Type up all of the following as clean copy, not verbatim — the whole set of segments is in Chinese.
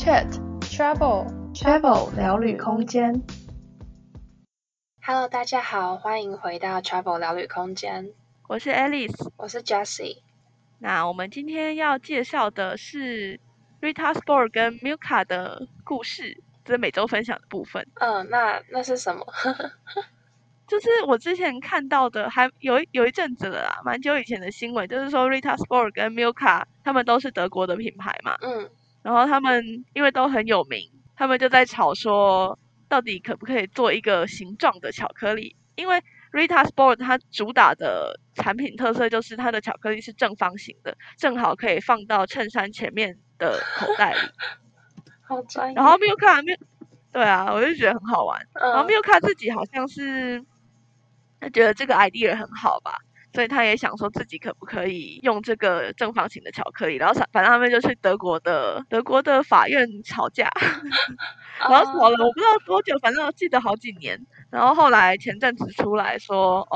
Travel 聊旅空间。Hello， 大家好，欢迎回到 Travel 聊旅空间。我是 Alice， 我是 Jesse。那我们今天要介绍的是 Ritter Sport 跟 Milka 的故事，这是每周分享的部分。那是什么？就是我之前看到的，还有一阵子了啦，蛮久以前的新闻，就是说 Ritter Sport 跟 Milka 他们都是德国的品牌嘛，然后他们因为都很有名，他们就在吵说到底可不可以做一个形状的巧克力，因为 Ritter Sport 它主打的产品特色就是它的巧克力是正方形的，正好可以放到衬衫前面的口袋里。好专业。然后 Milka， 对啊，我就觉得很好玩。然后 Milka 自己好像是他觉得这个 idea 很好吧，所以他也想说自己可不可以用这个正方形的巧克力，然后反正他们就去德国的法院吵架，然后吵了我不知道多久，反正我记得好几年。然后后来前阵子出来说，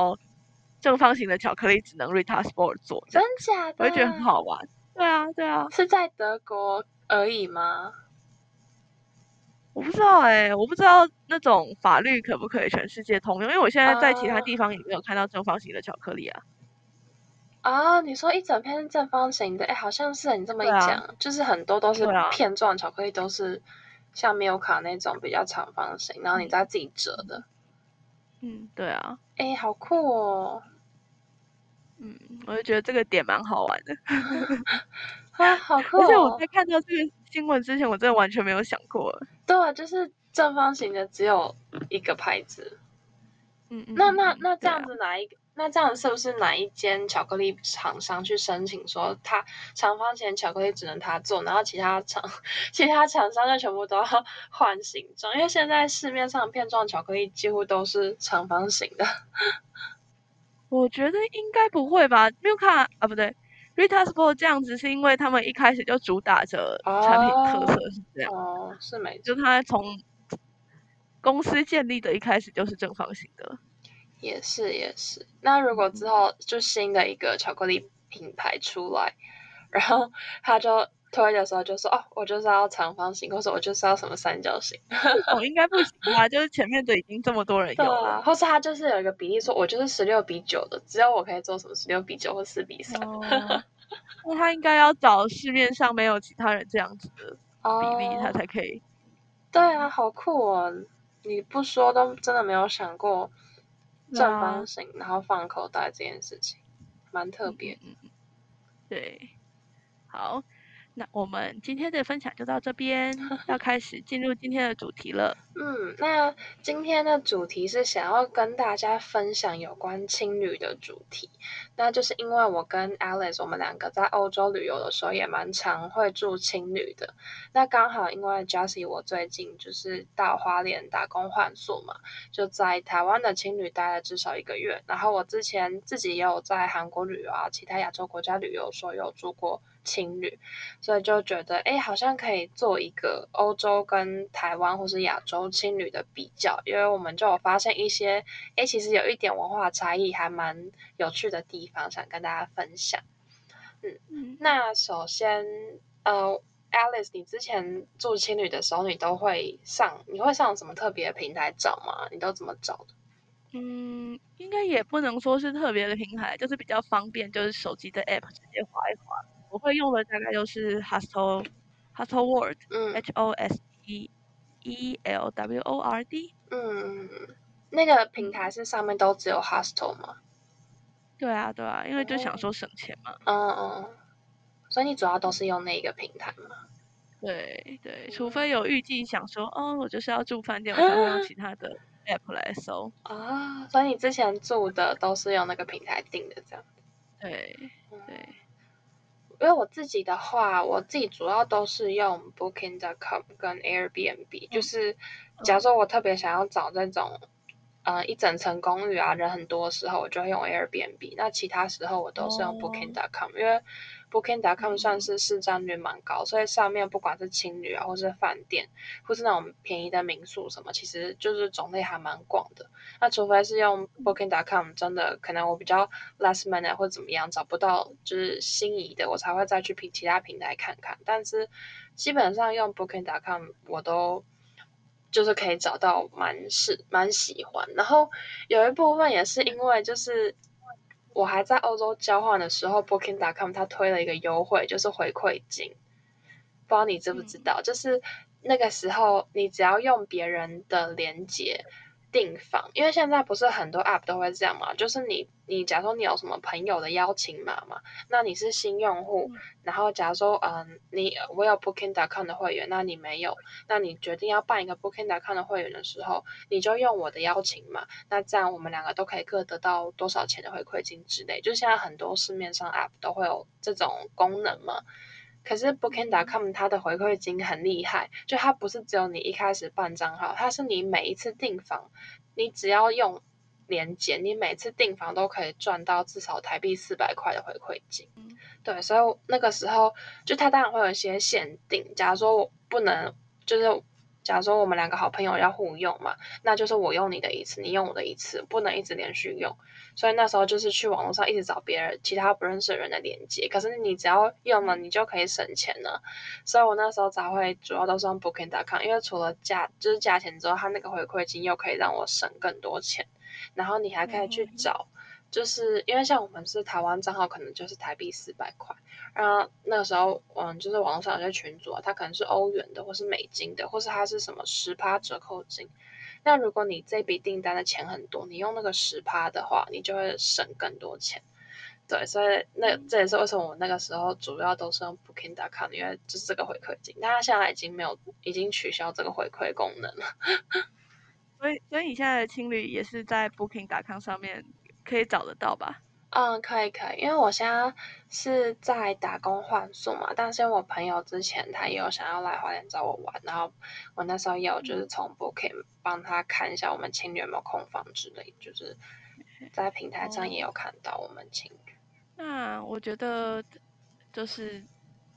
正方形的巧克力只能 Ritter Sport 做，真假的？我就觉得很好玩。对啊，是在德国而已吗？我不知道我不知道那种法律可不可以全世界通用，因为我现在在其他地方也没有看到正方形的巧克力啊。你说一整片是正方形的，好像是你这么一讲，就是很多都是片状巧克力，都是像 Milka 那种比较长方形，然后你再自己折的。对啊。好酷哦。我就觉得这个点蛮好玩的。好酷哦！而且我在看到这个新闻之前，我真的完全没有想过。对啊，就是正方形的只有一个牌子。那这样子那这样是不是哪一间巧克力厂商去申请说，他长方形的巧克力只能他做，然后其他厂商就全部都要换形状，因为现在市面上片状巧克力几乎都是长方形的。我觉得应该不会吧 ？Milka 啊，不对。Ritter Sport 这样子是因为他们一开始就主打着产品特色是这样，是没错，就他从公司建立的一开始就是正方形的，也是。那如果之后就新的一个巧克力品牌出来，然后他就推的时候就说我就是要长方形，或者我就是要什么三角形，应该不行吧？就是前面的已经这么多人有了，或是他就是有一个比例说，我就是16:9的，只有我可以做什么16:9或4:3。那他应该要找市面上没有其他人这样子的比例，他才可以。对啊，好酷哦！你不说都真的没有想过正方形，然后放口袋这件事情，蛮特别的。对，好。那我们今天的分享就到这边，要开始进入今天的主题了。那今天的主题是想要跟大家分享有关青旅的主题。那就是因为我跟 Alice 我们两个在欧洲旅游的时候也蛮常会住青旅的。那刚好因为 Jesse 我最近就是到花莲打工换宿嘛，就在台湾的青旅待了至少1个月。然后我之前自己也有在韩国旅游啊，其他亚洲国家旅游的时候也有住过青旅，所以就觉得好像可以做一个欧洲跟台湾或是亚洲青旅的比较，因为我们就有发现一些其实有一点文化差异还蛮有趣的地方想跟大家分享。那首先Alice 你之前住青旅的时候你会上什么特别的平台找吗？你都怎么找的？应该也不能说是特别的平台，就是比较方便，就是手机的 app 直接滑一滑。我会用的大概就是 Hostel World， Hostelword。那个平台是上面都只有 Hostel 吗？对啊，因为就想说省钱嘛。所以你主要都是用那个平台吗？对，除非有预计想说我就是要住饭店，我才会用其他的 app 来搜。所以你之前住的都是用那个平台订的这样？对。因为我自己的话，我自己主要都是用 booking.com 跟 Airbnb， 就是假如说我特别想要找这种一整层公寓啊人很多的时候我就会用 Airbnb， 那其他时候我都是用 booking.com， 因为 booking.com 算是市占率蛮高，所以上面不管是青旅啊或是饭店或是那种便宜的民宿什么，其实就是种类还蛮广的。那除非是用 booking.com 真的可能我比较 last minute 或怎么样找不到就是心仪的，我才会再去其他平台看看，但是基本上用 booking.com 我都就是可以找到蛮喜欢。然后有一部分也是因为就是我还在欧洲交换的时候 Booking.com 它推了一个优惠，就是回馈金，不知道你知不知道，就是那个时候你只要用别人的连结订房，因为现在不是很多 app 都会这样嘛，就是你假如说你有什么朋友的邀请码嘛，那你是新用户，然后假如说我有 booking.com 的会员，那你没有，那你决定要办一个 booking.com 的会员的时候，你就用我的邀请码，那这样我们两个都可以各得到多少钱的回馈金之类，就现在很多市面上 app 都会有这种功能嘛。可是 Booking.com 它的回馈金很厉害，就它不是只有你一开始办账号，它是你每一次订房，你只要用连结，你每次订房都可以赚到至少台币400块的回馈金。对，所以那个时候就它当然会有一些限定，假如说我不能，就是假如说我们两个好朋友要互用嘛，那就是我用你的一次，你用我的一次，不能一直连续用。所以那时候就是去网络上一直找别人其他不认识的人的连接，可是你只要用了你就可以省钱了。所以我那时候才会主要都是用 Booking.com， 因为除了就是价钱之后，它那个回馈金又可以让我省更多钱，然后你还可以去找，就是因为像我们是台湾账号可能就是台币400块，然后那个时候就是网络上有些群组啊，它可能是欧元的或是美金的，或是它是什么 10% 折扣金，那如果你这笔订单的钱很多，你用那个 10% 的话，你就会省更多钱。对，所以这也是为什么我那个时候主要都是用 Booking.com， 因为就是这个回馈金，但它现在已经取消这个回馈功能了。所以你现在的青旅也是在 Booking.com 上面可以找得到吧？可以，因为我现在是在打工换宿嘛，但是我朋友之前他也有想要来花莲找我玩，然后我那时候也有就是从 Booking 帮他看一下我们青旅有没有空房之类，就是在平台上也有看到我们青旅。那我觉得就是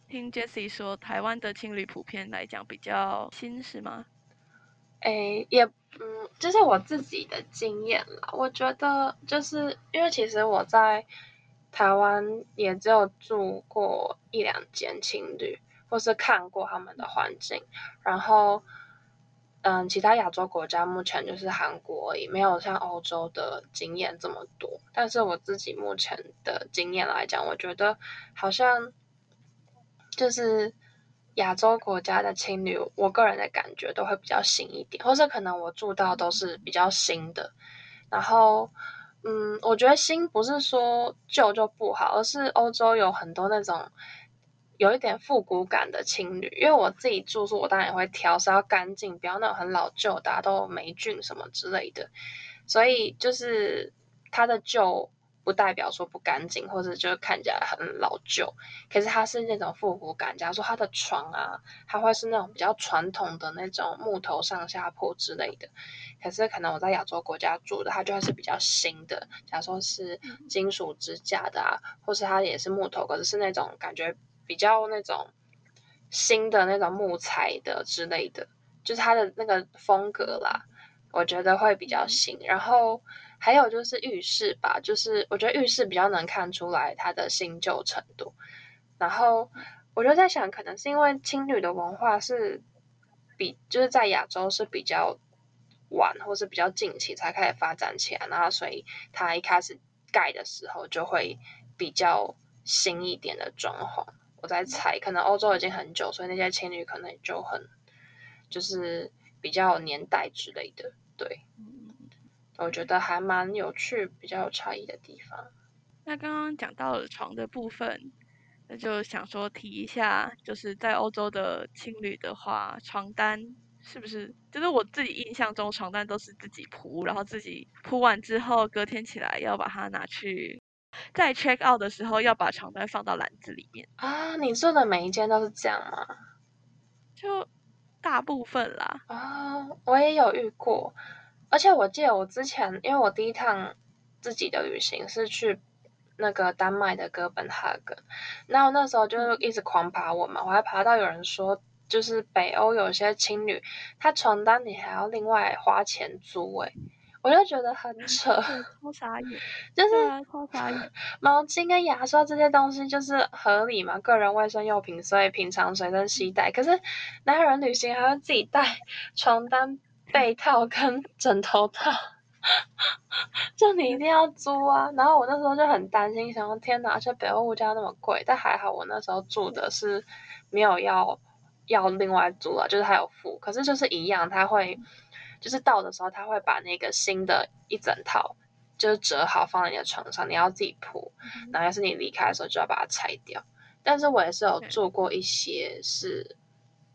听 Jesse 说，台湾的青旅普遍来讲比较新，是吗？就是我自己的经验啦，我觉得就是因为其实我在台湾也只有住过1-2间青旅，或是看过他们的环境，然后其他亚洲国家目前就是韩国而已，没有像欧洲的经验这么多。但是我自己目前的经验来讲，我觉得好像就是亚洲国家的青旅，我个人的感觉都会比较新一点，或是可能我住到都是比较新的。然后我觉得新不是说旧就不好，而是欧洲有很多那种有一点复古感的青旅，因为我自己住宿我当然也会挑是要干净，不要那种很老旧的，都有霉菌什么之类的，所以就是它的旧不代表说不干净，或者就是看起来很老旧，可是它是那种复古感。假如说它的床啊，它会是那种比较传统的那种木头上下铺之类的，可是可能我在亚洲国家住的，它就会是比较新的，假如说是金属支架的啊，或是它也是木头，可是是那种感觉比较那种新的那种木材的之类的，就是它的那个风格啦，我觉得会比较新。然后还有就是浴室吧，就是我觉得浴室比较能看出来它的新旧程度。然后我就在想，可能是因为青旅的文化是就是在亚洲是比较晚或是比较近期才开始发展起来，那所以它一开始盖的时候就会比较新一点的装潢。我在猜，可能欧洲已经很久，所以那些青旅可能就很就是比较有年代之类的。对，我觉得还蛮有趣，比较有差异的地方。那刚刚讲到了床的部分，那就想说提一下，就是在欧洲的青旅的话，床单是不是就是我自己印象中床单都是自己铺，然后自己铺完之后隔天起来要把它拿去，在 check out 的时候要把床单放到篮子里面啊？你住的每一间都是这样吗？就大部分啦。啊，我也有遇过。而且我记得我之前，因为我第一趟自己的旅行是去那个丹麦的哥本哈根，那时候就一直狂爬文嘛，我还爬到有人说，就是北欧有些青旅，他床单你还要另外花钱租欸，我就觉得很扯，超傻眼，就是超傻眼。毛巾跟牙刷这些东西就是合理嘛，个人卫生用品，所以平常随身携带。可是哪有人旅行还要自己带床单、被套跟枕头套？就你一定要租啊！然后我那时候就很担心，想说天哪，而且北欧物价那么贵，但还好我那时候住的是没有要另外租啊，就是还有付，可是就是一样，他会就是到的时候他会把那个新的一整套就是折好放在你的床上，你要自己铺，然后要是你离开的时候就要把它拆掉。但是我也是有做过一些是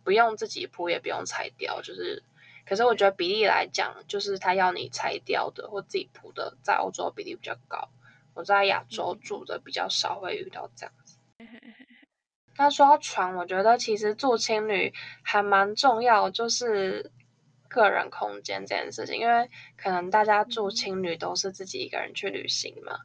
不用自己铺也不用拆掉，就是可是我觉得比例来讲，就是他要你拆掉的或自己铺的在欧洲比例比较高，我在亚洲住的比较少会遇到这样子。那说到床，我觉得其实住青旅还蛮重要，就是个人空间这件事情，因为可能大家住青旅都是自己一个人去旅行嘛，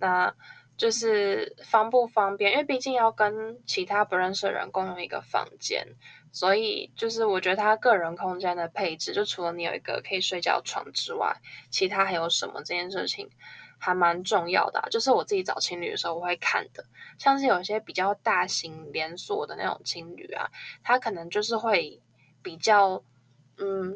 那就是方不方便，因为毕竟要跟其他不认识的人共用一个房间，所以就是我觉得他个人空间的配置，就除了你有一个可以睡觉床之外，其他还有什么这件事情还蛮重要的啊，就是我自己找青旅的时候我会看的，像是有些比较大型连锁的那种青旅啊，它可能就是会比较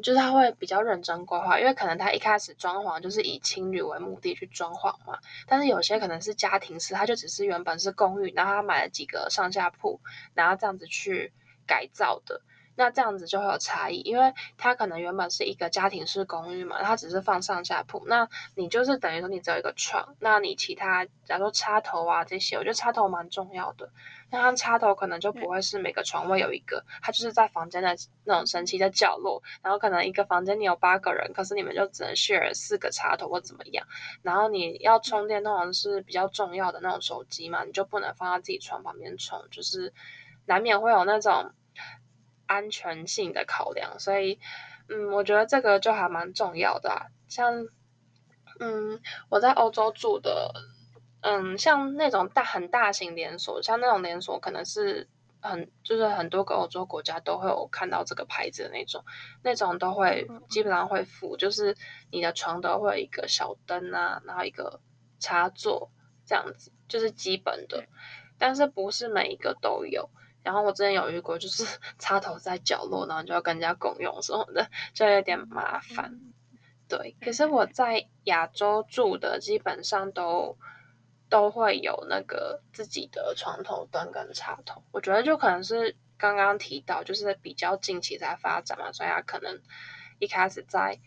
就是它会比较认真规划，因为可能它一开始装潢就是以青旅为目的去装潢嘛，但是有些可能是家庭式，它就只是原本是公寓，然后它买了几个上下铺，然后这样子去改造的，那这样子就会有差异，因为它可能原本是一个家庭式公寓嘛，它只是放上下铺，那你就是等于说你只有一个床，那你其他假如说插头啊这些，我觉得插头蛮重要的，那它插头可能就不会是每个床位有一个，它就是在房间的那种神奇的角落，然后可能一个房间你有8个人，可是你们就只能 share 4个插头或怎么样，然后你要充电通常是比较重要的那种手机嘛，你就不能放到自己床旁边充，就是难免会有那种安全性的考量，所以我觉得这个就还蛮重要的啊。像我在欧洲住的像那种很大型连锁，像那种连锁可能是就是很多个欧洲国家都会有看到这个牌子的那种都会基本上会附，就是你的床都会有一个小灯啊，然后一个插座这样子，就是基本的，但是不是每一个都有。然后我之前有遇过，就是插头在角落，然后就要跟人家共用什么的，就有点麻烦。对，可是我在亚洲住的基本上都会有那个自己的床头灯跟插头。我觉得就可能是刚刚提到，就是比较近期才发展嘛，所以它可能一开始在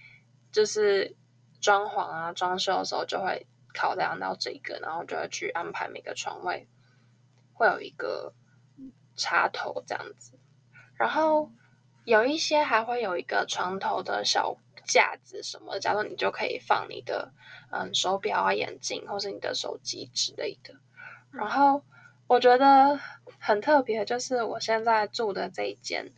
就是装潢啊装修的时候就会考量到这个，然后就会去安排每个床位会有一个插头这样子，然后有一些还会有一个床头的小架子什么的，假如你就可以放你的手表啊眼镜或是你的手机之类的。然后我觉得很特别，就是我现在住的这一间，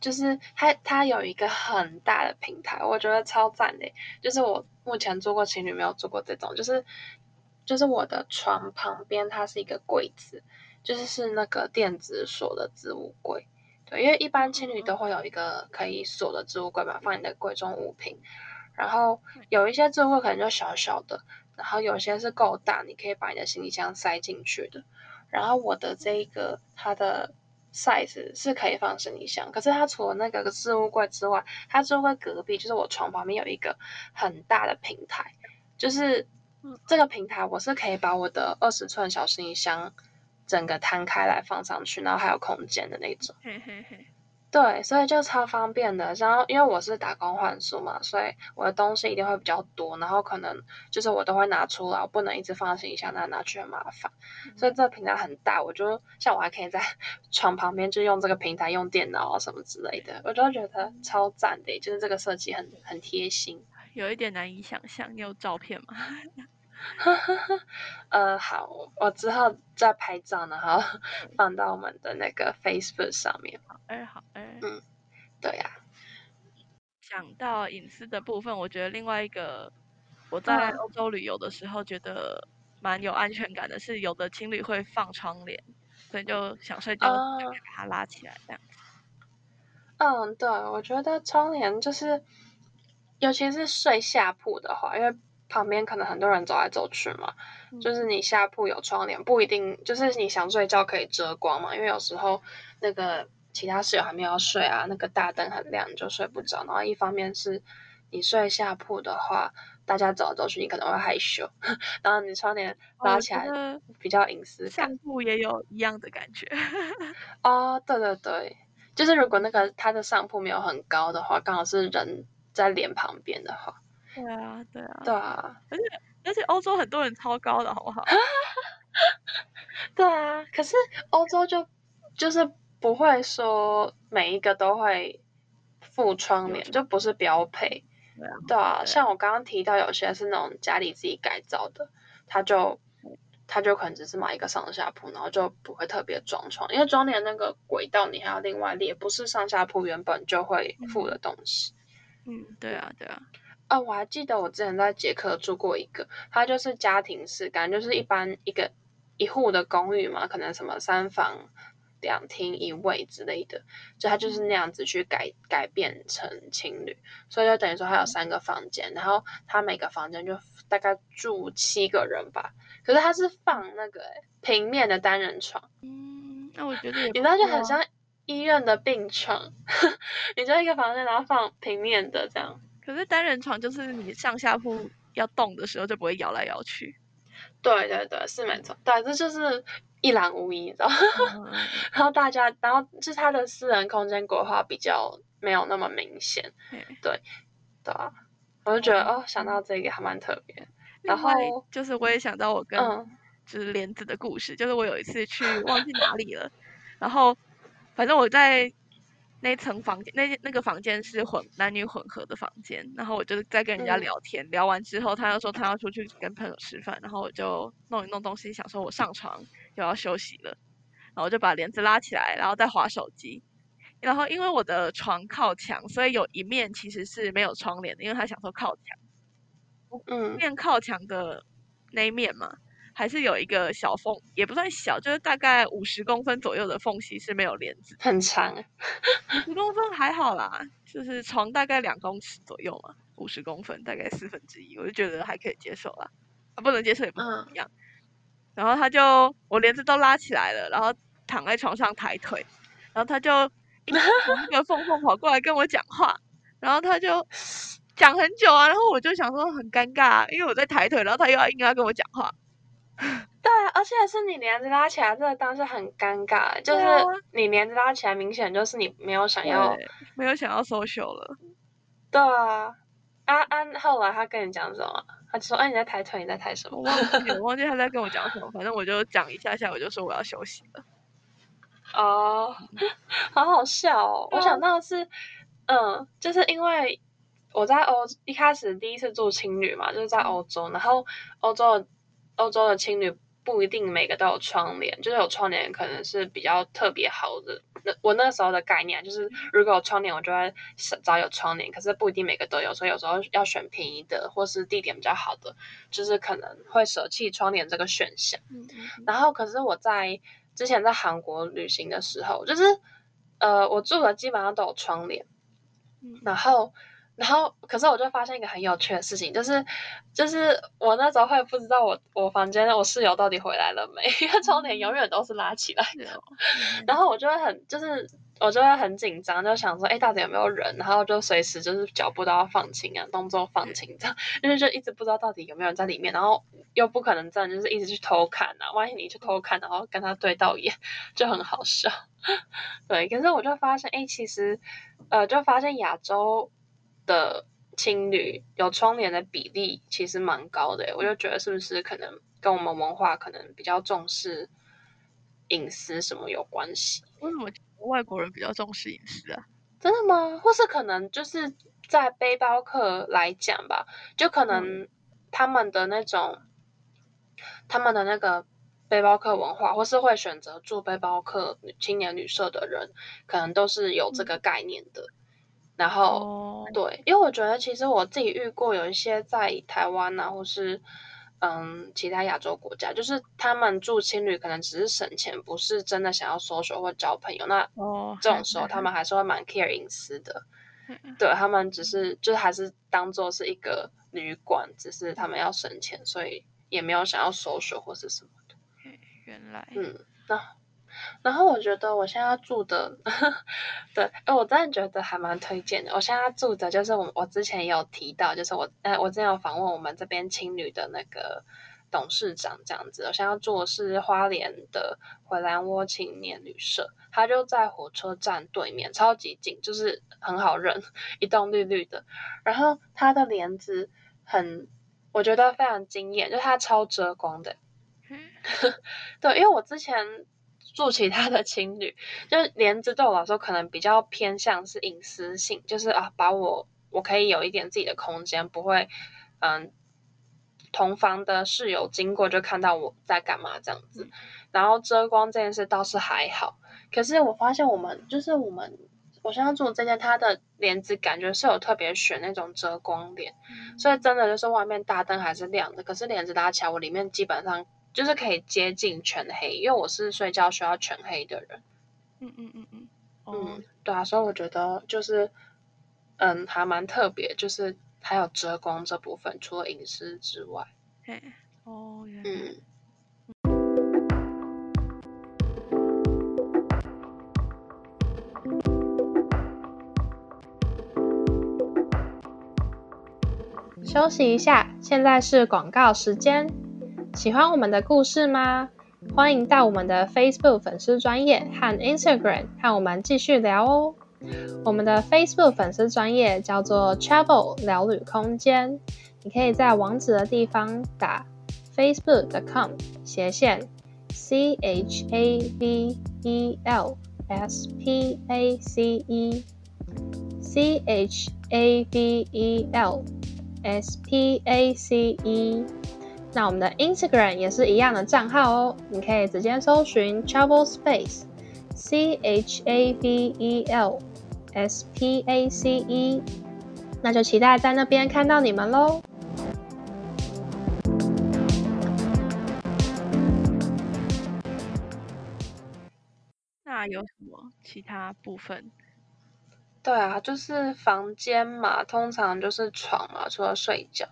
就是它有一个很大的平台，我觉得超赞的，就是我目前住过情侣没有住过这种，就是我的床旁边它是一个柜子，就是那个电子锁的置物柜，对，因为一般青旅都会有一个可以锁的置物柜嘛，放你的贵重物品。然后有一些置物柜可能就小小的，然后有些是够大，你可以把你的行李箱塞进去的。然后我的这一个它的 size 是可以放行李箱，可是它除了那个置物柜之外，它置物柜隔壁就是我床旁边有一个很大的平台，就是这个平台我是可以把我的20寸小行李箱整个摊开来放上去，然后还有空间的那种。对，所以就超方便的。然后因为我是打工换宿嘛，所以我的东西一定会比较多，然后可能就是我都会拿出来，我不能一直放行李箱，那拿去很麻烦。所以这个平台很大，我就像我还可以在床旁边就用这个平台用电脑啊什么之类的，我就觉得超赞的，就是这个设计很贴心。有一点难以想象，你有照片吗？好，我之后再拍照，然后放到我们的那个 Facebook 上面。好，对啊。讲到隐私的部分，我觉得另外一个我在欧洲旅游的时候觉得蛮有安全感的是，有的情侣会放窗帘，所以就想睡觉就把它拉起来这样子。嗯，对，我觉得窗帘就是，尤其是睡下铺的话，因为旁边可能很多人走来走去嘛，就是你下铺有窗帘，不一定就是你想睡觉可以遮光嘛，因为有时候那个其他室友还没有要睡啊，那个大灯很亮你就睡不着。然后一方面是你睡下铺的话，大家走来走去你可能会害羞，然后你窗帘拉起来比较隐私感。上铺也有一样的感觉。哦，对对对，就是如果那个他的上铺没有很高的话，刚好是人在脸旁边的话。对啊，对啊，对啊，而且欧洲很多人超高的，好不好？对啊，可是欧洲就是不会说每一个都会附窗帘，就不是标配。对啊，对啊，像我刚刚提到，有些是那种家里自己改造的，他就可能只是买一个上下铺，然后就不会特别装窗，因为窗帘那个轨道你还要另外列，不是上下铺原本就会附的东西。嗯，对啊，对啊。哦，我还记得我之前在捷克住过一个，它就是家庭式，感觉就是一般一户的公寓嘛，可能什么3房2厅1卫之类的，就它就是那样子去改变成情侣，所以就等于说它有3个房间，然后它每个房间就大概住7个人吧，可是它是放那个平面的单人床，那我觉得也不错啊，你知道就很像医院的病床，你就一个房间然后放平面的这样。可是单人床就是你上下铺要动的时候就不会摇来摇去。对对对，是没错。对，这就是一览无遗，你知道。然后然后就是他的私人空间规划比较没有那么明显。对，对啊，我就觉得哦，想到这个还蛮特别。然后就是我也想到我跟就是莲子的故事，就是我有一次去忘记哪里了，然后反正我在。那层房间，那个房间是男女混合的房间，然后我就在跟人家聊天，聊完之后，他又说他要出去跟朋友吃饭，然后我就弄一弄东西，想说我上床又要休息了，然后我就把帘子拉起来，然后再滑手机，然后因为我的床靠墙，所以有一面其实是没有窗帘的，因为他想说靠墙，面靠墙的那一面嘛，还是有一个小缝，也不算小，就是大概50公分左右的缝隙是没有帘子，很长，50公分还好啦，就是床大概2公尺左右嘛，50公分大概1/4，我就觉得还可以接受啦，不能接受也不能一样。然后我帘子都拉起来了，然后躺在床上抬腿，然后他就一个缝跑过来跟我讲话，然后他就讲很久啊，然后我就想说很尴尬啊，因为我在抬腿，然后他又要硬要跟我讲话。对，而且是你帘子拉起来，这个当时很尴尬，就是你帘子拉起来，明显就是你没有想要 social 了。对啊，后来他跟你讲什么？他就说：“哎，你在抬腿，你在抬什么？”我忘记他在跟我讲什么，反正我就讲一下下，我就说我要休息了。哦，好好笑哦！我想到的是，就是因为我在一开始第一次住青旅嘛，就是在欧洲，然后欧洲的情侣不一定每个都有窗帘，就是有窗帘可能是比较特别好的。我那时候的概念就是，如果有窗帘，我就会找有窗帘，可是不一定每个都有，所以有时候要选便宜的，或是地点比较好的，就是可能会舍弃窗帘这个选项。然后，可是我之前在韩国旅行的时候，就是我住的基本上都有窗帘，然后，可是我就发现一个很有趣的事情，就是我那时候会不知道我房间我室友到底回来了没，因为窗帘永远都是拉起来的。然后我就会很紧张，就想说，哎，到底有没有人？然后就随时就是脚步都要放轻啊，动作放轻这样，就是就一直不知道到底有没有人在里面，然后又不可能这样，就是一直去偷看啊，万一你去偷看，然后跟他对到眼，就很好笑。对，可是我就发现，哎，其实就发现亚洲的情侣有窗帘的比例其实蛮高的，我就觉得是不是可能跟我们文化可能比较重视隐私什么有关系？为什么外国人比较重视隐私啊？真的吗？或是可能就是在背包客来讲吧，就可能他们的那个背包客文化，或是会选择住背包客青年旅社的人，可能都是有这个概念的。然后、对，因为我觉得其实我自己遇过有一些在台湾啊或是其他亚洲国家，就是他们住青旅可能只是省钱，不是真的想要 social 或交朋友，那这种时候他们还是会蛮 care 隐私的、对，他们只是就是还是当做是一个旅馆，只是他们要省钱，所以也没有想要 social 或是什么的。原来然后我觉得我现在住的对，我真的觉得还蛮推荐的。我现在住的就是我之前也有提到，就是我之前有访问我们这边青旅的那个董事长这样子。我现在住的是花莲的回蓝窝青年旅社，它就在火车站对面，超级近，就是很好认，一栋绿绿的。然后它的帘子我觉得非常惊艳，就是它超遮光的对，因为我之前住其他的情侣，就是帘子对我来说可能比较偏向是隐私性，就是把我可以有一点自己的空间，不会同房的室友经过就看到我在干嘛这样子。然后遮光这件事倒是还好，可是我发现我现在住这间，它的帘子感觉是有特别选那种遮光帘，所以真的就是外面大灯还是亮的，可是帘子拉起来，我里面基本上就是可以接近全黑，因为我是睡觉需要全黑的人。对啊，所以我觉得就是还蛮特别，就是还有遮光这部分，除了隐私之外。休息一下，现在是广告时间。喜欢我们的故事吗？欢迎到我们的 Facebook 粉丝专页和 Instagram 和我们继续聊哦。我们的 Facebook 粉丝专页叫做 Travel 聊旅空间，你可以在网址的地方打 facebook.com/ChavelSpace。那我们的 Instagram 也是一样的账号哦，你可以直接搜寻 Travel Space ChavelSpace， 那就期待在那边看到你们咯。那有什么其他部分？对啊，就是房间嘛，通常就是床嘛，除了睡觉。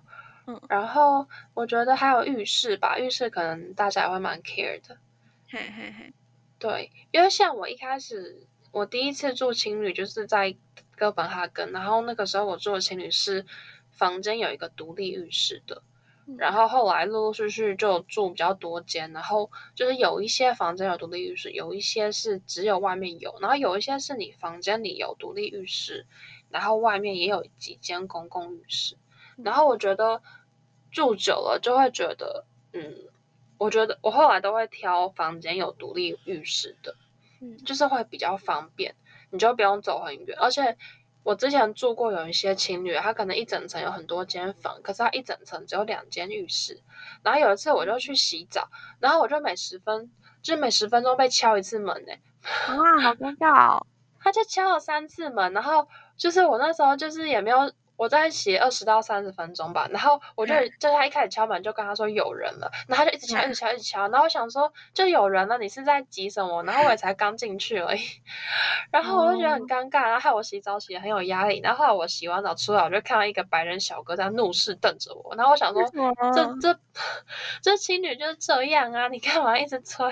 然后我觉得还有浴室吧，浴室可能大家也会蛮 care 的。对，因为像我一开始，我第一次住青旅就是在哥本哈根，然后那个时候我住的青旅是房间有一个独立浴室的，然后后来陆陆续续就住比较多间，然后就是有一些房间有独立浴室，有一些是只有外面有，然后有一些是你房间里有独立浴室，然后外面也有几间公共浴室。然后我觉得住久了就会觉得我觉得我后来都会挑房间有独立浴室的，就是会比较方便，你就不用走很远。而且我之前住过有一些青旅，它可能一整层有很多间房，可是它一整层只有2间浴室。然后有一次我就去洗澡，然后我就每10分钟被敲一次门哇，好尴尬哦！他就敲了3次门，然后就是我那时候就是也没有。我在洗20到30分钟吧，然后我就他一开始敲门就跟他说有人了，然后他就一直敲，然后我想说就有人了，你是在急什么？然后我也才刚进去而已，然后我就觉得很尴尬，然后害我洗澡洗得很有压力。然后后来我洗完澡出来，我就看到一个白人小哥在怒视瞪着我，然后我想说这情侣就是这样啊，你干嘛一直催？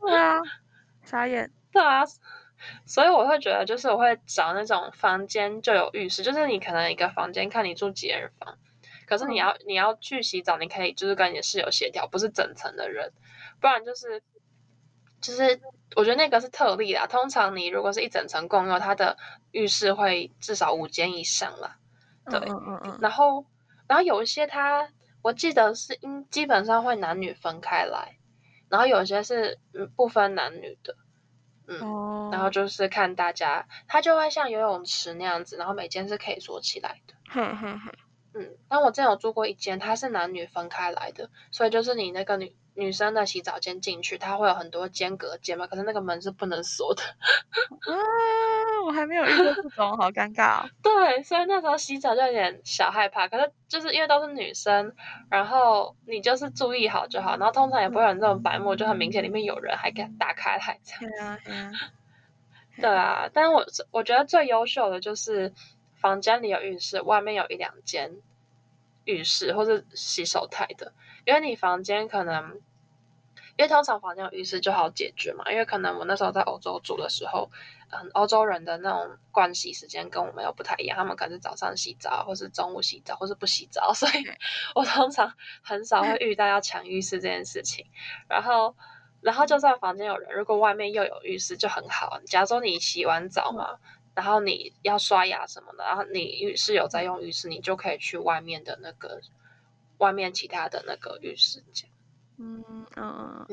对啊，傻眼。对啊。所以我会觉得，就是我会找那种房间就有浴室，就是你可能一个房间看你住几人房，可是你要去洗澡，你可以就是跟你的室友协调，不是整层的人，不然就是我觉得那个是特例啦。通常你如果是一整层共用，它的浴室会至少5间以上啦。对，然后有一些我记得是基本上会男女分开来，然后有些是不分男女的。然后就是看大家，它就会像游泳池那样子，然后每间是可以锁起来的。但我之前有住过一间，它是男女分开来的，所以就是你那个女女生的洗澡间进去，它会有很多间隔间嘛，可是那个门是不能锁的。啊，我还没有遇过这种，好尴尬、哦。对，所以那时候洗澡就有点小害怕，可是就是因为都是女生，然后你就是注意好就好，然后通常也不会有这种白目，就很明显里面有人还给它打开来这样。对啊，对啊，但我觉得最优秀的就是房间里有浴室，外面有一两间浴室或是洗手台的，因为你房间可能，因为通常房间有浴室就好解决嘛，因为可能我那时候在欧洲住的时候，欧洲人的那种盥洗时间跟我们又不太一样，他们可能是早上洗澡或是中午洗澡或是不洗澡，所以我通常很少会遇到要抢浴室这件事情。然后就算房间有人，如果外面又有浴室就很好，假如说你洗完澡嘛，然后你要刷牙什么的，然后你室友在用浴室，你就可以去外面其他的那个浴室这样。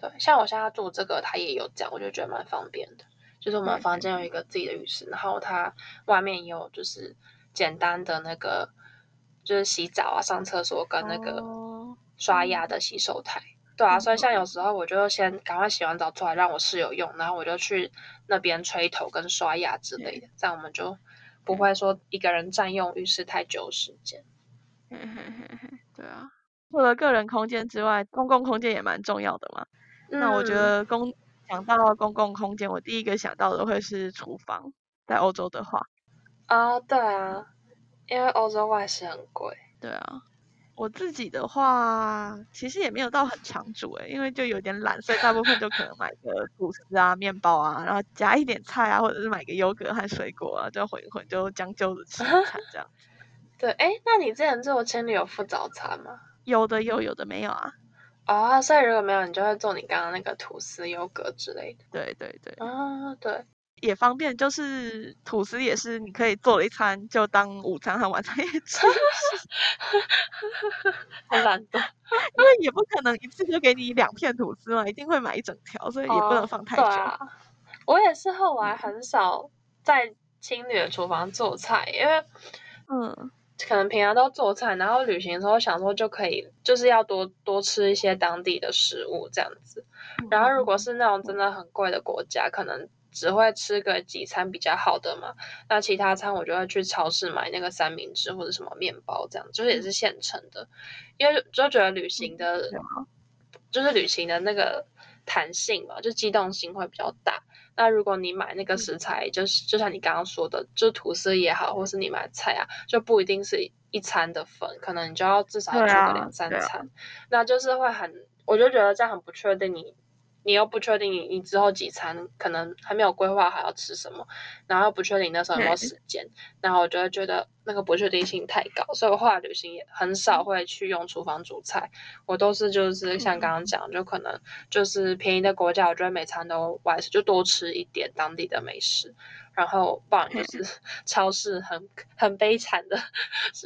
对，像我现在住这个，它也有这样，我就觉得蛮方便的。就是我们房间有一个自己的浴室，然后它外面也有就是简单的那个，就是洗澡啊、上厕所跟那个刷牙的洗手台。对啊，所以像有时候我就先赶快洗完澡出来让我室友用，然后我就去那边吹头跟刷牙之类的，这样我们就不会说一个人占用浴室太久时间。对啊，除了个人空间之外，公共空间也蛮重要的嘛。那我觉得想到公共空间，我第一个想到的会是厨房，在欧洲的话。对啊，因为欧洲外食很贵。对啊。我自己的话，其实也没有到很常煮因为就有点懒，所以大部分就可能买个吐司啊、面包啊，然后加一点菜啊，或者是买个优格和水果啊，就混一混，就将就着吃一餐这样。对，那你之前做青旅有附早餐吗？有的有，有的没有啊。所以如果没有，你就会做你刚刚那个吐司、优格之类的。对对对。对。也方便，就是吐司也是你可以做了一餐就当午餐和晚餐也吃，好懒惰，因为也不可能一次就给你2片吐司嘛，一定会买一整条，所以也不能放太久。对啊，我也是后来很少在青旅的厨房做菜，因为可能平常都做菜，然后旅行的时候想说就可以，就是要多吃一些当地的食物这样子。然后如果是那种真的很贵的国家，可能只会吃个几餐比较好的嘛，那其他餐我就会去超市买那个三明治或者什么面包这样，就是也是现成的，因为就觉得旅行的那个弹性嘛，就机动性会比较大。那如果你买那个食材，就像你刚刚说的，就吐司也好，或是你买菜啊，就不一定是一餐的份，可能你就要至少要煮个2-3餐，那就是会我就觉得这样很不确定你又不确定你之后几餐可能还没有规划好要吃什么，然后又不确定那时候有没有时间，然后我就会觉得那个不确定性太高，所以我后来旅行也很少会去用厨房煮菜，我都是就是像刚刚讲，就可能就是便宜的国家，我觉得每餐都外食，就多吃一点当地的美食，然后不然就是超市很悲惨的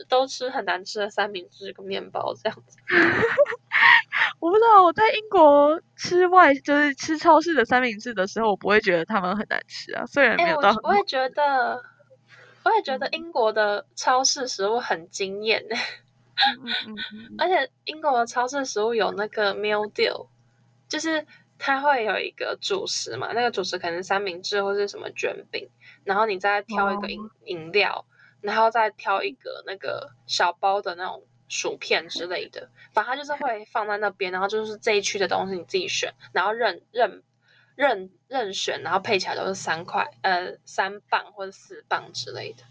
都吃很难吃的三明治跟面包这样子。我不知道，我在英国就是吃超市的三明治的时候，我不会觉得他们很难吃啊，虽然没有到很。我也觉得英国的超市食物很惊艳呢。而且英国的超市食物有那个 meal deal， 就是它会有一个主食嘛，那个主食可能是三明治或是什么卷饼，然后你再挑一个饮料，然后再挑一个那个小包的那种薯片之类的，反正它就是会放在那边，然后就是这一区的东西你自己选，然后任选，然后配起来都是3磅或者4磅之类的。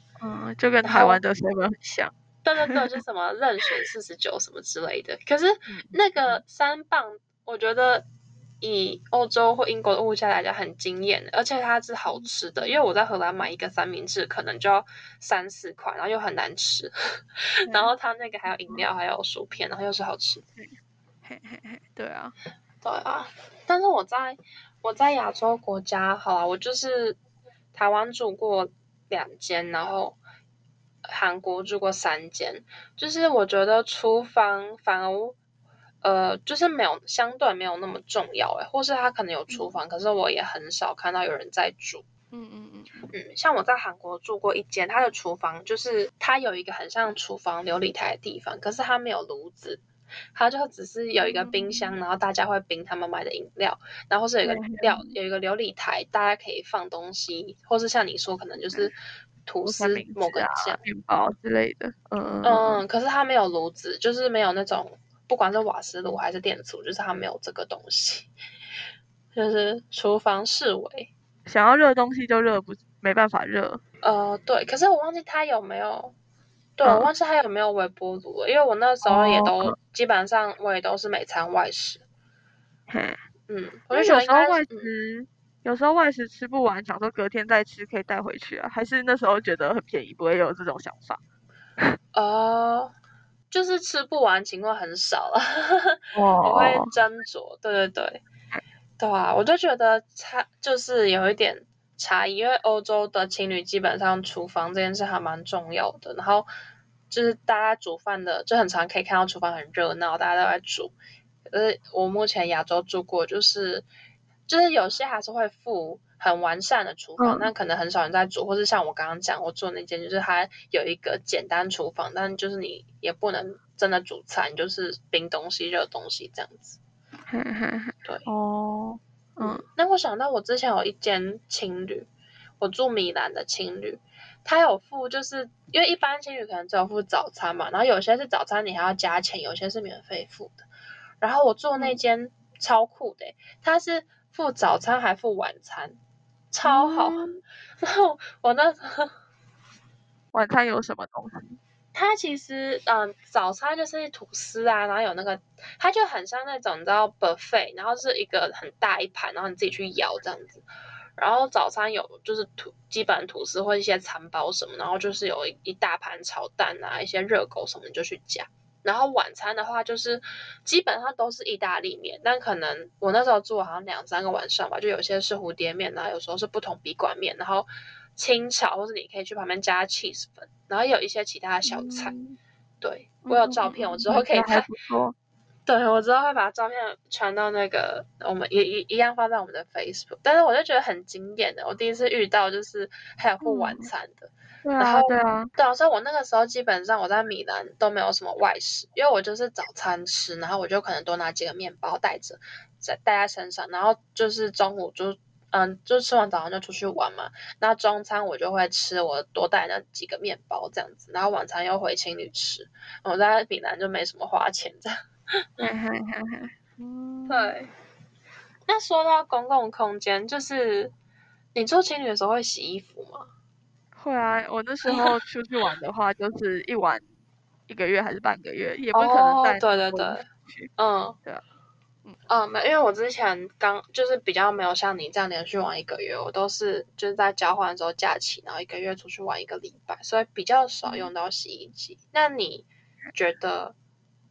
就跟台湾的7-11很像。对对对，就什么任选49什么之类的。可是那个3磅，我觉得以欧洲或英国的物价来讲很惊艳，而且它是好吃的，因为我在荷兰买一个三明治可能就要3-4块，然后又很难吃，然后它那个还有饮料还有薯片，然后又是好吃的。对啊对啊，但是我在亚洲国家，好啦，我就是台湾住过2间，然后韩国住过3间，就是我觉得厨房反而就是没有相对没有那么重要或是他可能有厨房，可是我也很少看到有人在煮。像我在韩国住过1间，他的厨房就是他有一个很像厨房琉璃台的地方，可是他没有炉子，它就只是有一个冰箱，然后大家会冰他们买的饮料，然后是有一个琉璃台，大家可以放东西，或是像你说可能就是吐司、某个酱、面包之类的。可是它没有炉子，就是没有那种不管是瓦斯炉还是电磁炉，就是它没有这个东西，就是厨房视为想要热东西就热不没办法热。对，可是我忘记它有没有。对，我忘记它有没有微波炉，因为我那时候也都、基本上我也都是每餐外食。我就觉得有时候外食、吃不完，想说隔天再吃可以带回去啊，还是那时候觉得很便宜，不会有这种想法。就是吃不完情况很少了，我会斟酌。对啊，我就觉得就是有一点。差异，因为欧洲的情侣基本上厨房这件事还蛮重要的，然后就是大家煮饭的就很常可以看到厨房很热闹，大家都在煮。可是我目前亚洲住过，就是有些还是会附很完善的厨房，但可能很少人在煮，或是像我刚刚讲我住那间，就是它有一个简单厨房，但就是你也不能真的煮菜，你就是冰东西热东西这样子。对。那我想到我之前有一间情侣，我住米兰的情侣，他有付，就是因为一般情侣可能只有付早餐嘛，然后有些是早餐你还要加钱，有些是免费付的。然后我住的那间超酷的、他是付早餐还付晚餐，超好。然后我那时候晚餐有什么东西？它其实早餐就是吐司啊，然后有那个，它就很像那种你知道 buffet， 然后是一个很大一盘，然后你自己去舀这样子。然后早餐有就是基本吐司或一些餐包什么，然后就是有一大盘炒蛋啊，一些热狗什么你就去加。然后晚餐的话就是基本上都是意大利面，但可能我那时候住好像2-3个晚上吧，就有些是蝴蝶面啊，有时候是不同笔管面，然后清炒，或是你可以去旁边加 cheese 粉，然后有一些其他的小菜。对，我有照片，我之后可以拍。对，我之后会把照片传到那个，我们也一样放在我们的 Facebook。但是我就觉得很惊艳的，我第一次遇到就是还有付晚餐的。对啊，所以我那个时候基本上我在米兰都没有什么外食，因为我就是早餐吃，然后我就可能多拿几个面包带在身上，然后就是中午就吃完早上就出去玩嘛，那中餐我就会吃我多带那几个面包这样子，然后晚餐又回情侣吃。我在米兰就没什么花钱这样。对。那说到公共空间，就是你住情侣的时候会洗衣服吗？会啊，我那时候出去玩的话，就是一晚1个月还是半个月，也不可能带。对啊。因为我之前就是比较没有像你这样连续玩1个月，我都是就是在交换的时候假期，然后1个月出去玩1个礼拜，所以比较少用到洗衣机。那你觉得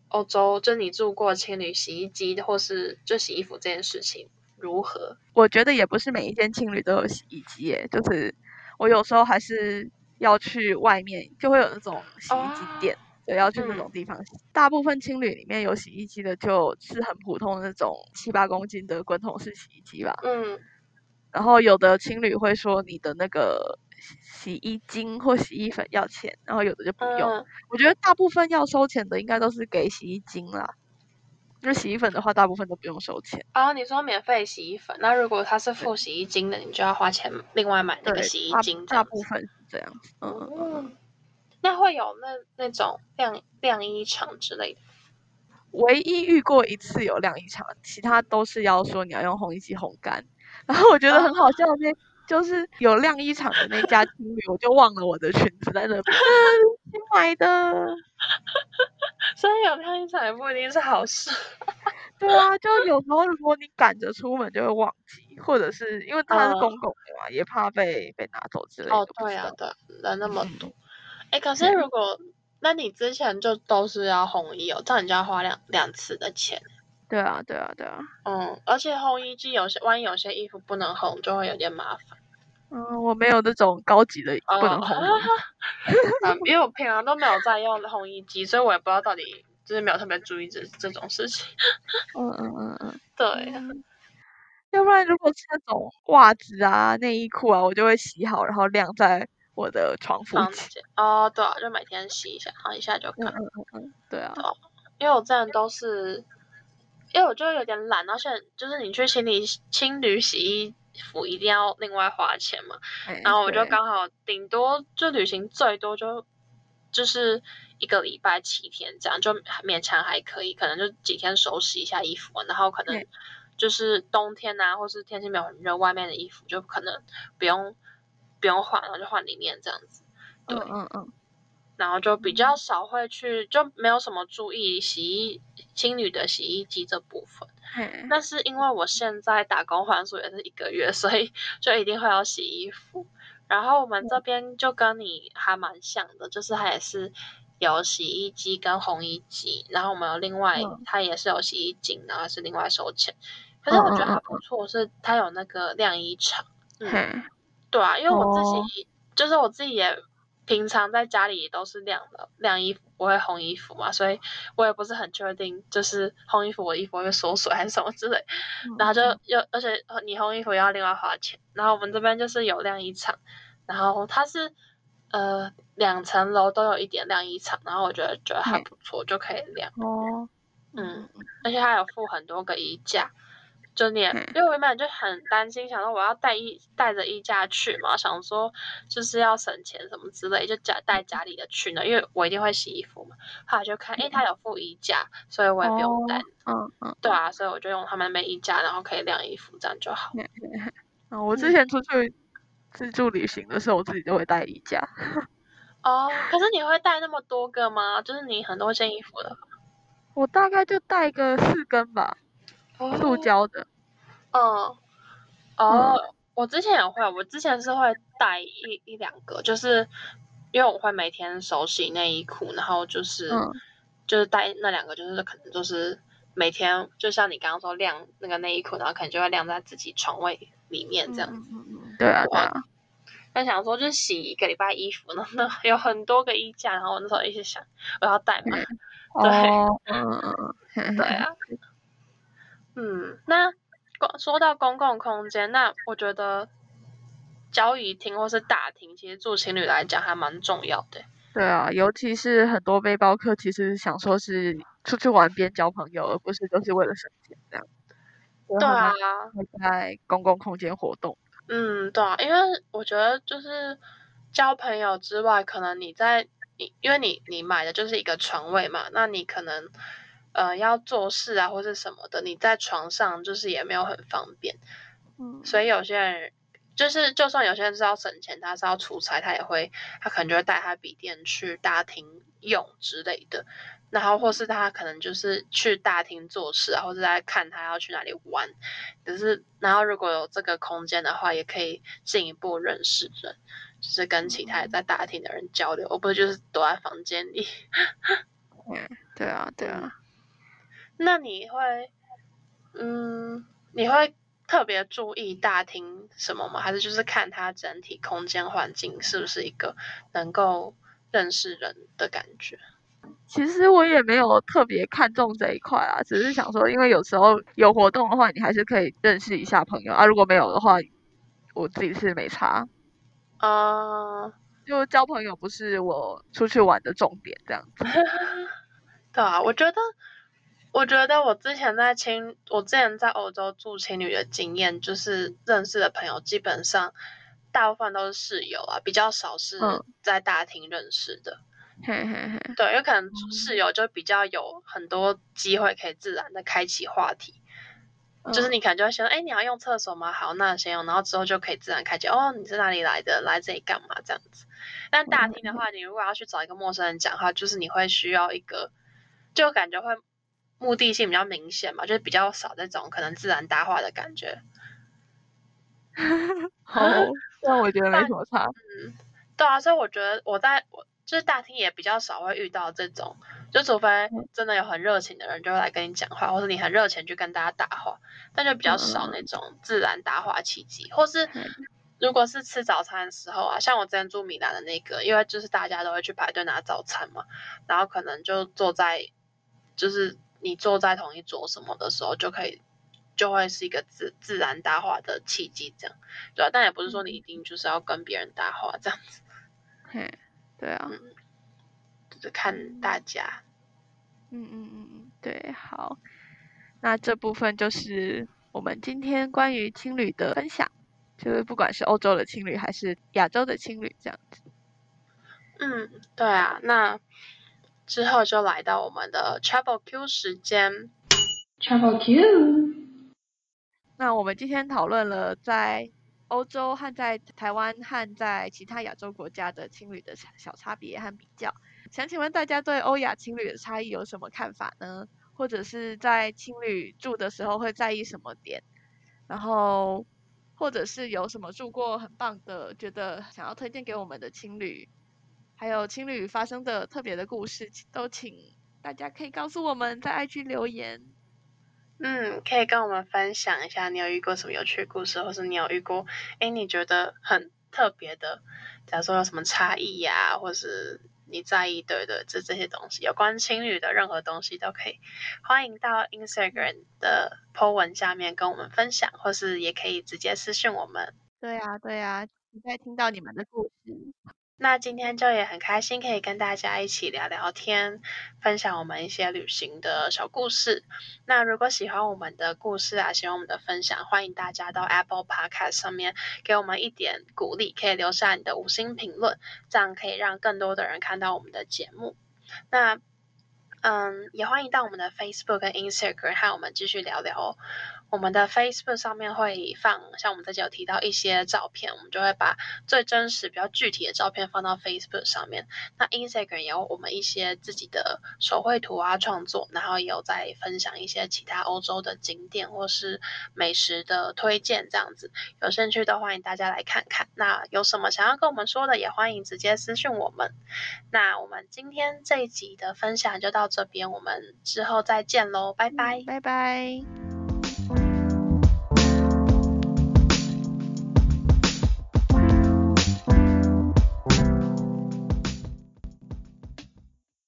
欧洲就你住过情侣洗衣机或是就洗衣服这件事情如何？我觉得也不是每一间情侣都有洗衣机耶，就是我有时候还是要去外面，就会有那种洗衣机店。对，要去那种地方洗。大部分青旅里面有洗衣机的，就是很普通的那种7-8公斤的滚筒式洗衣机吧。然后有的青旅会说你的那个洗衣精或洗衣粉要钱，然后有的就不用。我觉得大部分要收钱的应该都是给洗衣精啦，就是洗衣粉的话，大部分都不用收钱。你说免费洗衣粉，那如果它是付洗衣精的，你就要花钱另外买那个洗衣精。大部分是这样子。那会有那种晾衣场之类的？唯一遇过一次有晾衣场，其他都是要说你要用烘衣机烘干。然后我觉得很好笑的就是有晾衣场的那家情侣，我就忘了我的裙子在那边新买的。所以有晾衣场也不一定是好事。对啊，就有时候如果你赶着出门就会忘记，或者是因为它是公共的嘛，也怕被拿走之类的。对啊，对，人那么多。可是如果那你之前就都是要烘衣这样你就要花两次的钱。对啊。而且烘衣机万一有些衣服不能烘，就会有点麻烦。我没有那种高级的不能烘衣。因为我平常都没有在用烘衣机，所以我也不知道到底就是没有特别注意这种事情。对。要不然如果是那种袜子啊、内衣裤啊，我就会洗好然后晾在我的床附近。对啊，就每天洗一下，然后一下就干。对啊。因为我真的都是，因为我就有点懒，而且就是你去清理洗衣服一定要另外花钱嘛，然后我就刚好顶多就旅行最多就是一个礼拜7天这样，就勉强还可以，可能就几天手洗一下衣服，然后可能就是冬天啊或是天气没有很热，外面的衣服就可能不用换，然后就换里面这样子，对，然后就比较少会去，就没有什么注意青旅的洗衣机这部分。但是因为我现在打工换宿也是1个月，所以就一定会要洗衣服。然后我们这边就跟你还蛮像的，就是它也是有洗衣机跟烘衣机，然后我们有另外，它也是有洗衣精，然后是另外收钱。可是我觉得还不错，是它有那个晾衣场。对啊，因为我自己就是我自己也平常在家里都是晾衣服，不会烘衣服嘛，所以我也不是很确定，就是烘衣服我的衣服会缩水还是什么之类，然后就又而且你烘衣服要另外花钱，然后我们这边就是有晾衣场，然后它是2层楼都有一点晾衣场，然后我觉得还不错，就可以晾，而且它有附很多个衣架。就你也，因为我原本就很担心，想说我要带着衣架去嘛，想说就是要省钱什么之类，就带家里的去呢，因为我一定会洗衣服嘛。后来就看，它有附衣架，所以我也不用带。对啊，所以我就用他们那边衣架，然后可以晾衣服，这样就好。我之前出去自助旅行的时候，我自己就会带衣架。可是你会带那么多个吗？就是你很多件衣服的。我大概就带个4根吧。塑胶的，我之前是会带一两个，就是因为我会每天手洗内衣裤，然后就是带那2个，就是可能就是每天就像你刚刚说晾那个内衣裤，然后可能就会晾在自己床位里面这样子。对啊。但想说就是洗1个礼拜衣服，那有很多个衣架，然后我那时候一直想我要带嘛，对啊。那说到公共空间，那我觉得交易厅或是大厅，其实住情侣来讲还蛮重要的。对啊，尤其是很多背包客，其实想说是出去玩边交朋友，而不是就是为了省钱这样。对啊，在公共空间活动。对啊，因为我觉得就是交朋友之外，可能因为你买的就是一个床位嘛，那你可能。要做事啊，或是什么的，你在床上就是也没有很方便，所以有些人就是，就算有些人是要省钱，他是要出差，他可能就会带他笔电去大厅用之类的，然后或是他可能就是去大厅做事啊，或是在看他要去哪里玩，可是然后如果有这个空间的话，也可以进一步认识人，就是跟其他在大厅的人交流，而不是就是躲在房间里。对啊。那你会，你会特别注意大厅什么吗？还是就是看它整体空间环境是不是一个能够认识人的感觉？其实我也没有特别看重这一块啊，只是想说，因为有时候有活动的话，你还是可以认识一下朋友啊。如果没有的话，我自己是没差。就交朋友不是我出去玩的重点，这样子。对啊，我觉得我之前在欧洲住情侣的经验，就是认识的朋友基本上大部分都是室友啊，比较少是在大厅认识的。对，有可能室友就比较有很多机会可以自然的开启话题，就是你可能就会想，你要用厕所吗？好，那先用，然后之后就可以自然开启，你是哪里来的？来这里干嘛？这样子。但大厅的话，你如果要去找一个陌生人讲话，就是你会需要一个，就感觉会。目的性比较明显嘛，就是比较少这种可能自然搭话的感觉。那我觉得没什么差。对啊，所以我觉得我就是大厅也比较少会遇到这种，就除非真的有很热情的人就会来跟你讲话，或者你很热情去跟大家搭话，但就比较少那种自然搭话契机。或是如果是吃早餐的时候啊，像我之前住米兰的那个，因为就是大家都会去排队拿早餐嘛，然后可能就你坐在同一桌什么的时候，就会是一个自然搭话的契机，这样对啊，但也不是说你一定就是要跟别人搭话这样子。对啊，就是看大家。对，好，那这部分就是我们今天关于青旅的分享，就是不管是欧洲的青旅还是亚洲的青旅这样子。对啊，那之后就来到我们的 Travel Q 时间。Travel Q。那我们今天讨论了在欧洲和在台湾和在其他亚洲国家的青旅的小差别和比较，想请问大家对欧亚青旅的差异有什么看法呢？或者是在青旅住的时候会在意什么点？然后或者是有什么住过很棒的，觉得想要推荐给我们的青旅，还有青旅发生的特别的故事，都请大家可以告诉我们，在IG留言。可以跟我们分享一下你有遇过什么有趣的故事，或是你有遇过你觉得很特别的，假如说有什么差异啊，或是你在意对这些东西，有关青旅的任何东西都可以，欢迎到 Instagram 的 po 文下面跟我们分享，或是也可以直接私讯我们。对啊，期待听到你们的故事。那今天就也很开心可以跟大家一起聊聊天，分享我们一些旅行的小故事。那如果喜欢我们的故事啊，喜欢我们的分享，欢迎大家到 Apple Podcast 上面给我们一点鼓励，可以留下你的5星评论，这样可以让更多的人看到我们的节目。那也欢迎到我们的 Facebook 跟 Instagram 和我们继续聊聊哦。我们的 Facebook 上面会放，像我们之前有提到一些照片，我们就会把最真实比较具体的照片放到 Facebook 上面。那 Instagram 也有我们一些自己的手绘图啊创作，然后也有在分享一些其他欧洲的景点或是美食的推荐这样子，有兴趣的欢迎大家来看看。那有什么想要跟我们说的，也欢迎直接私讯我们。那我们今天这一集的分享就到这边，我们之后再见咯，拜拜。拜拜。